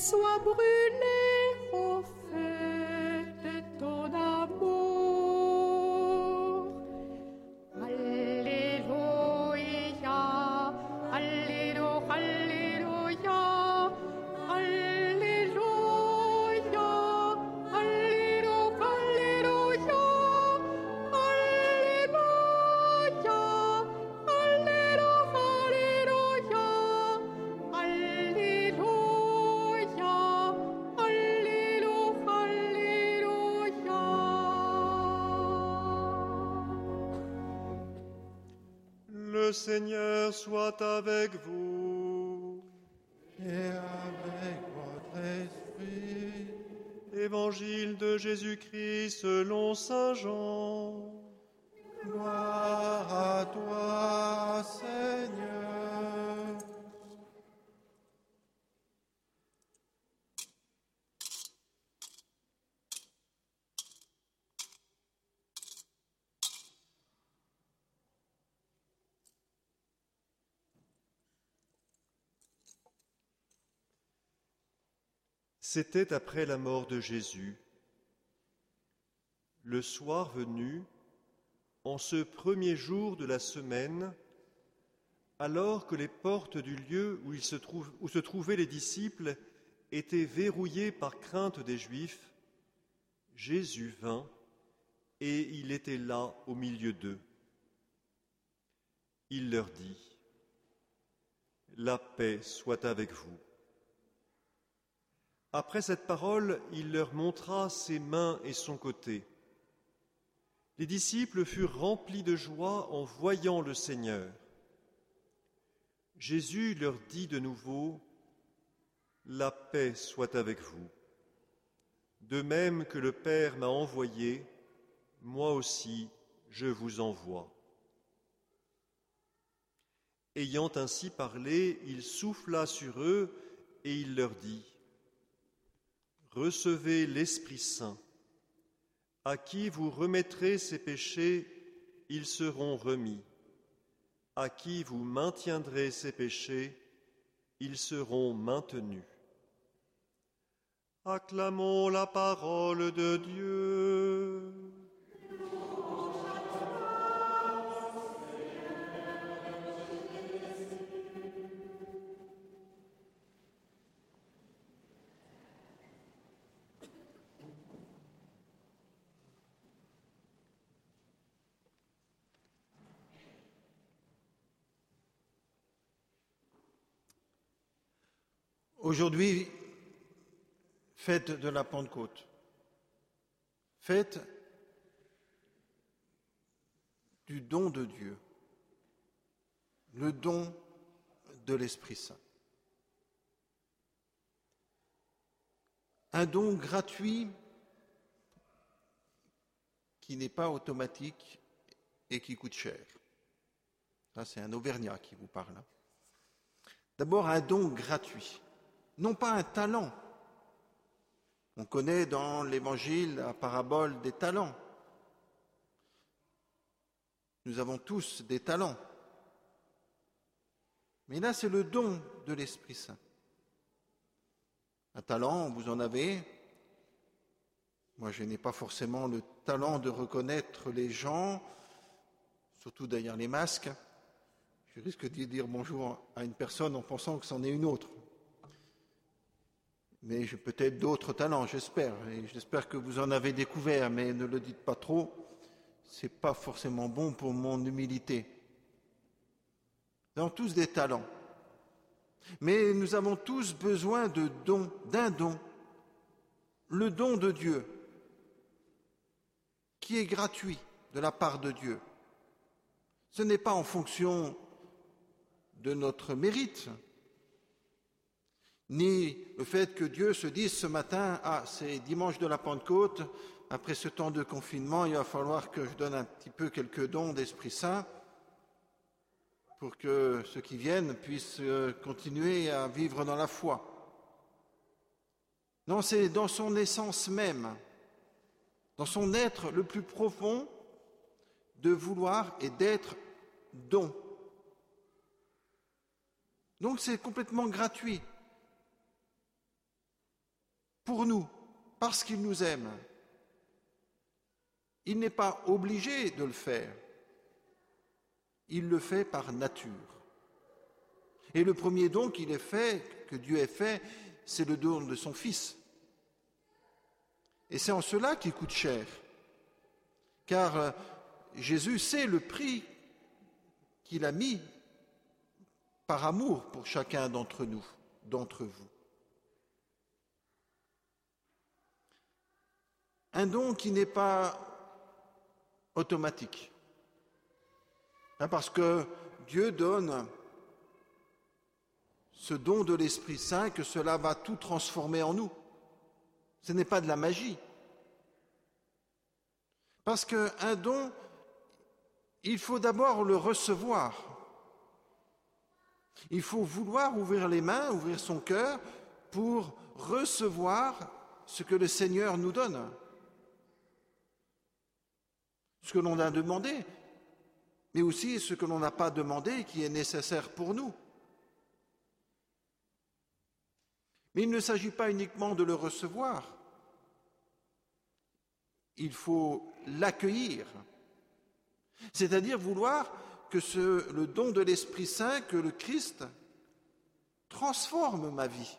Sois brûlé au feu de ton amour. Alléluia, alléluia, alléluia, alléluia, alléluia, alléluia, alléluia, alléluia, alléluia. Le Seigneur soit avec vous. Et avec votre esprit. Évangile de Jésus-Christ selon saint Jean. Gloire à toi, Seigneur. C'était après la mort de Jésus. Le soir venu, en ce premier jour de la semaine, alors que les portes du lieu où se trouvaient les disciples étaient verrouillées par crainte des Juifs, Jésus vint et il était là au milieu d'eux. Il leur dit : La paix soit avec vous. Après cette parole, il leur montra ses mains et son côté. Les disciples furent remplis de joie en voyant le Seigneur. Jésus leur dit de nouveau : La paix soit avec vous. De même que le Père m'a envoyé, moi aussi je vous envoie. Ayant ainsi parlé, il souffla sur eux et il leur dit : Recevez l'Esprit Saint, à qui vous remettrez ses péchés, ils seront remis. À qui vous maintiendrez ses péchés, ils seront maintenus. Acclamons la parole de Dieu. Aujourd'hui, fête de la Pentecôte, fête du don de Dieu, le don de l'Esprit Saint. Un don gratuit qui n'est pas automatique et qui coûte cher. Là, c'est un Auvergnat qui vous parle. D'abord, un don gratuit. Non pas un talent. On connaît dans l'Évangile la parabole des talents. Nous avons tous des talents. Mais là, c'est le don de l'Esprit Saint. Un talent, vous en avez. Moi, je n'ai pas forcément le talent de reconnaître les gens, surtout derrière les masques. Je risque de dire bonjour à une personne en pensant que c'en est une autre. Mais j'ai peut-être d'autres talents, j'espère. Et j'espère que vous en avez découvert, mais ne le dites pas trop. C'est pas forcément bon pour mon humilité. Nous avons tous des talents. Mais nous avons tous besoin de dons, d'un don, le don de Dieu, qui est gratuit de la part de Dieu. Ce n'est pas en fonction de notre mérite, ni le fait que Dieu se dise ce matin « Ah, c'est dimanche de la Pentecôte, après ce temps de confinement, il va falloir que je donne un petit peu quelques dons d'Esprit Saint pour que ceux qui viennent puissent continuer à vivre dans la foi. » Non, c'est dans son essence même, dans son être le plus profond, de vouloir et d'être don. Donc c'est complètement gratuit pour nous, parce qu'il nous aime. Il n'est pas obligé de le faire. Il le fait par nature. Et le premier don qu'il est fait, que Dieu ait fait, c'est le don de son Fils. Et c'est en cela qu'il coûte cher. Car Jésus sait le prix qu'il a mis par amour pour chacun d'entre nous, d'entre vous. Un don qui n'est pas automatique. Parce que Dieu donne ce don de l'Esprit Saint, que cela va tout transformer en nous. Ce n'est pas de la magie. Parce qu'un don, il faut d'abord le recevoir. Il faut vouloir ouvrir les mains, ouvrir son cœur pour recevoir ce que le Seigneur nous donne. Ce que l'on a demandé, mais aussi ce que l'on n'a pas demandé qui est nécessaire pour nous. Mais il ne s'agit pas uniquement de le recevoir. Il faut l'accueillir, c'est-à-dire vouloir que le don de l'Esprit Saint, que le Christ transforme ma vie.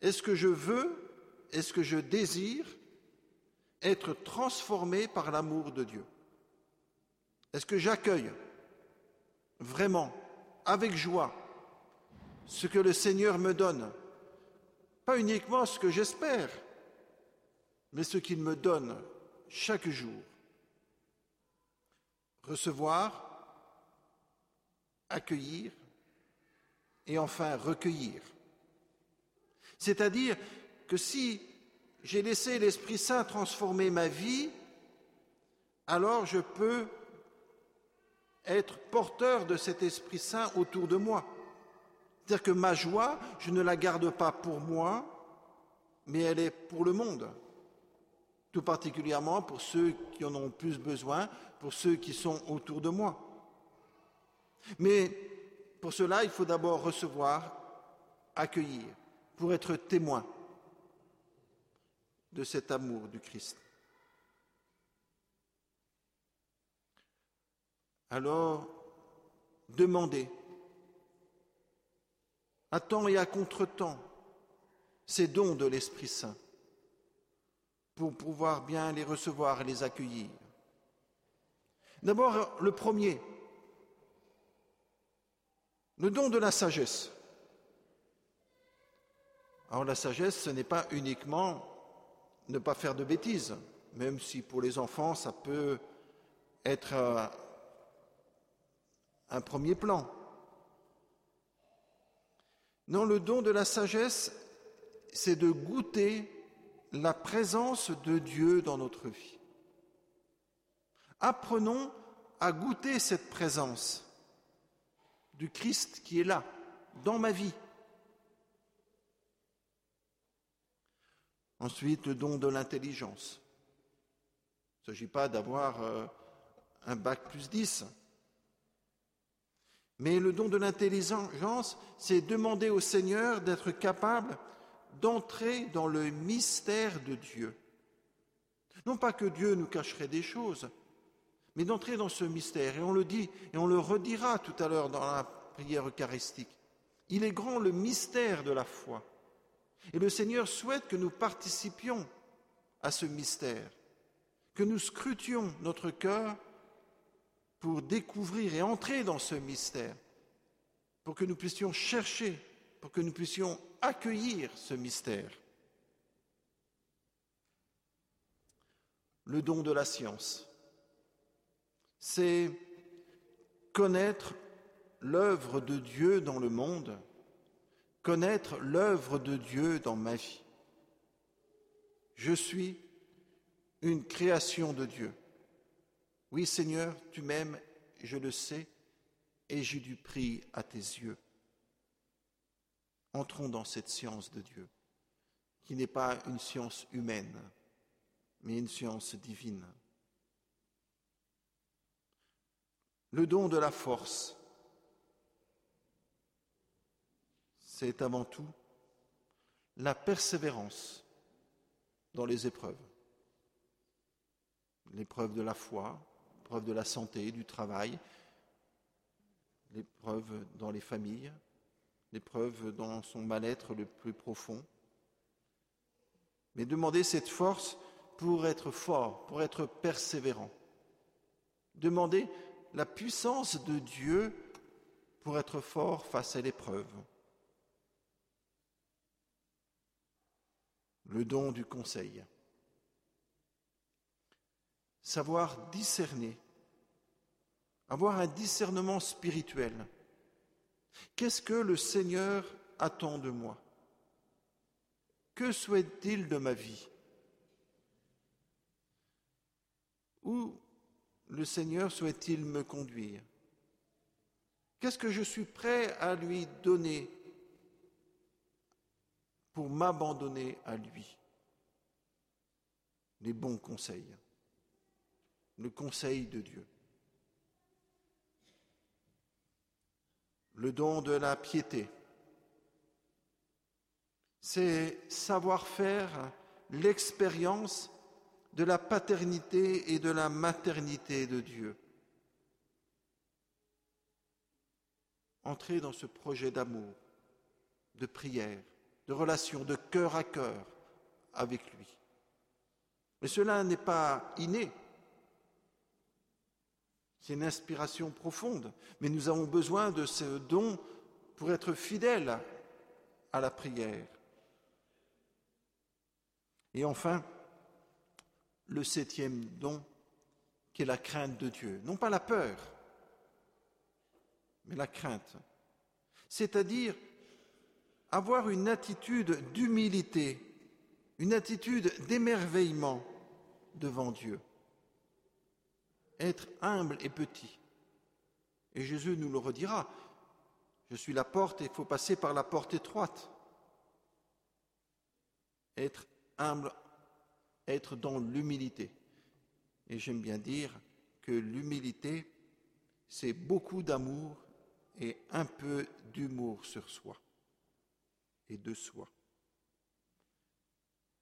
Est-ce que je veux, est-ce que je désire être transformé par l'amour de Dieu? Est-ce que j'accueille vraiment, avec joie, ce que le Seigneur me donne? Pas uniquement ce que j'espère, mais ce qu'il me donne chaque jour. Recevoir, accueillir et enfin recueillir. C'est-à-dire que si j'ai laissé l'Esprit Saint transformer ma vie, alors je peux être porteur de cet Esprit Saint autour de moi. C'est-à-dire que ma joie, je ne la garde pas pour moi, mais elle est pour le monde. Tout particulièrement pour ceux qui en ont plus besoin, pour ceux qui sont autour de moi. Mais pour cela, il faut d'abord recevoir, accueillir, pour être témoin de cet amour du Christ. Alors, demandez, à temps et à contre-temps, ces dons de l'Esprit Saint, pour pouvoir bien les recevoir et les accueillir. D'abord, le premier, le don de la sagesse. Alors la sagesse, ce n'est pas uniquement ne pas faire de bêtises, même si pour les enfants, ça peut être un premier plan. Non, le don de la sagesse, c'est de goûter la présence de Dieu dans notre vie. Apprenons à goûter cette présence du Christ qui est là, dans ma vie. Ensuite, le don de l'intelligence. Il ne s'agit pas d'avoir un bac plus 10. Mais le don de l'intelligence, c'est demander au Seigneur d'être capable d'entrer dans le mystère de Dieu. Non pas que Dieu nous cacherait des choses, mais d'entrer dans ce mystère. Et on le dit, et on le redira tout à l'heure dans la prière eucharistique. Il est grand le mystère de la foi. Et le Seigneur souhaite que nous participions à ce mystère, que nous scrutions notre cœur pour découvrir et entrer dans ce mystère, pour que nous puissions chercher, pour que nous puissions accueillir ce mystère. Le don de la science, c'est connaître l'œuvre de Dieu dans le monde, connaître l'œuvre de Dieu dans ma vie. Je suis une création de Dieu. Oui, Seigneur, tu m'aimes, je le sais, et j'ai du prix à tes yeux. Entrons dans cette science de Dieu, qui n'est pas une science humaine, mais une science divine. Le don de la force, c'est avant tout la persévérance dans les épreuves. L'épreuve de la foi, l'épreuve de la santé, du travail, l'épreuve dans les familles, l'épreuve dans son mal-être le plus profond. Mais demandez cette force pour être fort, pour être persévérant. Demandez la puissance de Dieu pour être fort face à l'épreuve. Le don du conseil. Savoir discerner, avoir un discernement spirituel. Qu'est-ce que le Seigneur attend de moi ? Que souhaite-t-il de ma vie ? Où le Seigneur souhaite-t-il me conduire ? Qu'est-ce que je suis prêt à lui donner pour m'abandonner à lui ? Les bons conseils. Le conseil de Dieu. Le don de la piété, c'est savoir faire l'expérience de la paternité et de la maternité de Dieu. Entrer dans ce projet d'amour, de prière, de relation, de cœur à cœur avec lui. Mais cela n'est pas inné. C'est une inspiration profonde, mais nous avons besoin de ce don pour être fidèles à la prière. Et enfin, le 7e don, qui est la crainte de Dieu. Non pas la peur, mais la crainte. C'est-à-dire avoir une attitude d'humilité, une attitude d'émerveillement devant Dieu. Être humble et petit. Et Jésus nous le redira. Je suis la porte et il faut passer par la porte étroite. Être humble, être dans l'humilité. Et j'aime bien dire que l'humilité, c'est beaucoup d'amour et un peu d'humour sur soi et de soi.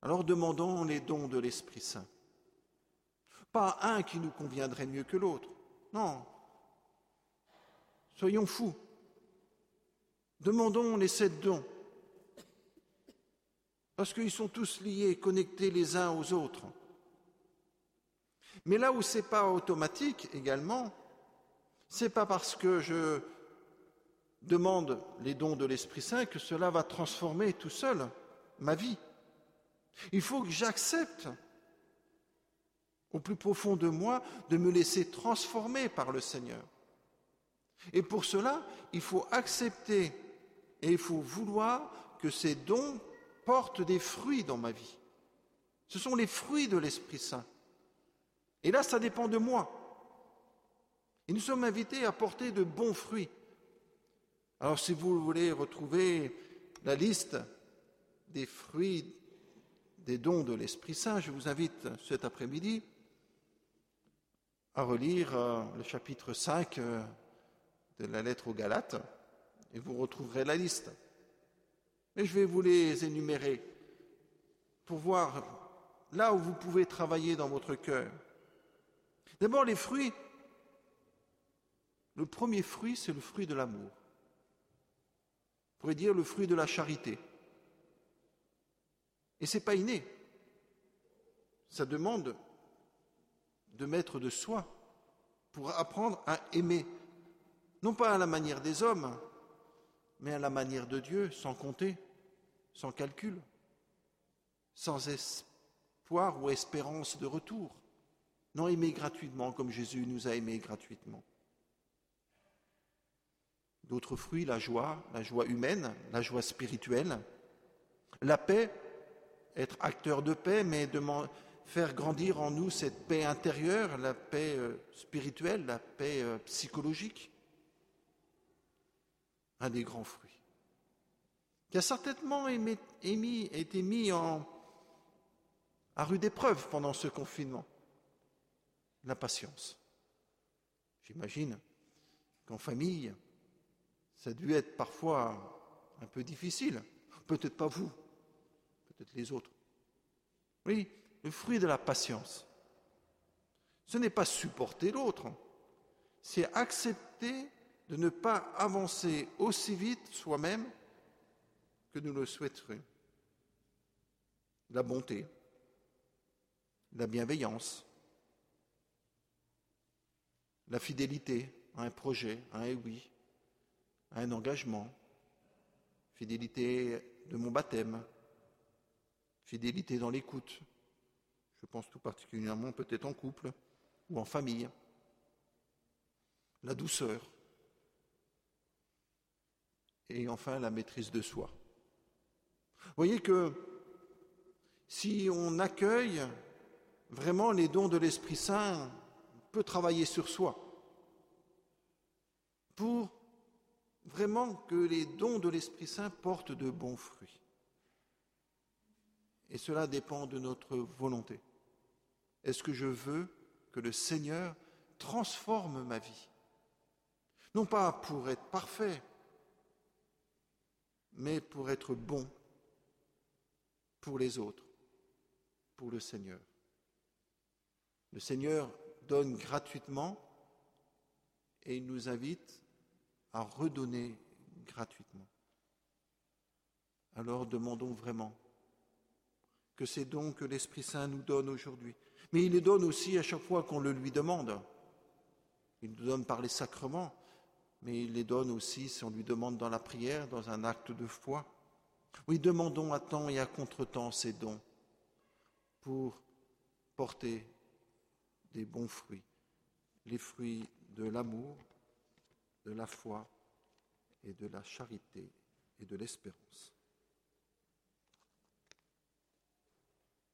Alors demandons les dons de l'Esprit Saint. Pas un qui nous conviendrait mieux que l'autre. Non. Soyons fous. Demandons les 7 dons. Parce qu'ils sont tous liés, connectés les uns aux autres. Mais là où ce n'est pas automatique également, ce n'est pas parce que je demande les dons de l'Esprit Saint que cela va transformer tout seul ma vie. Il faut que j'accepte au plus profond de moi, de me laisser transformer par le Seigneur. Et pour cela, il faut accepter et il faut vouloir que ces dons portent des fruits dans ma vie. Ce sont les fruits de l'Esprit Saint. Et là, ça dépend de moi. Et nous sommes invités à porter de bons fruits. Alors, si vous voulez retrouver la liste des fruits des dons de l'Esprit Saint, je vous invite cet après-midi à relire le chapitre 5 de la lettre aux Galates, et vous retrouverez la liste. Mais je vais vous les énumérer pour voir là où vous pouvez travailler dans votre cœur. D'abord, les fruits. Le premier fruit, c'est le fruit de l'amour. On pourrait dire le fruit de la charité. Et ce n'est pas inné. Ça demande de mettre de soi pour apprendre à aimer. Non pas à la manière des hommes, mais à la manière de Dieu, sans compter, sans calcul, sans espoir ou espérance de retour. Non, aimer gratuitement comme Jésus nous a aimés gratuitement. D'autres fruits, la joie humaine, la joie spirituelle, la paix, être acteur de paix, mais faire grandir en nous cette paix intérieure, la paix spirituelle, la paix psychologique. Un des grands fruits, qui a certainement été mis à rude épreuve pendant ce confinement. La patience. J'imagine qu'en famille, ça a dû être parfois un peu difficile. Peut-être pas vous, peut-être les autres. Oui, le fruit de la patience. Ce n'est pas supporter l'autre, c'est accepter de ne pas avancer aussi vite soi-même que nous le souhaiterions. La bonté, la bienveillance, la fidélité à un projet, à un oui, à un engagement, fidélité de mon baptême, fidélité dans l'écoute, je pense tout particulièrement peut-être en couple ou en famille, la douceur, et enfin la maîtrise de soi. Vous voyez que si on accueille vraiment les dons de l'Esprit Saint, on peut travailler sur soi pour vraiment que les dons de l'Esprit Saint portent de bons fruits. Et cela dépend de notre volonté. Est-ce que je veux que le Seigneur transforme ma vie ? Non pas pour être parfait, mais pour être bon pour les autres, pour le Seigneur. Le Seigneur donne gratuitement et il nous invite à redonner gratuitement. Alors demandons vraiment que ces dons que l'Esprit Saint nous donne aujourd'hui, mais il les donne aussi à chaque fois qu'on le lui demande. Il nous donne par les sacrements, mais il les donne aussi si on lui demande dans la prière, dans un acte de foi. Oui, demandons à temps et à contre-temps ces dons pour porter des bons fruits, les fruits de l'amour, de la foi et de la charité et de l'espérance.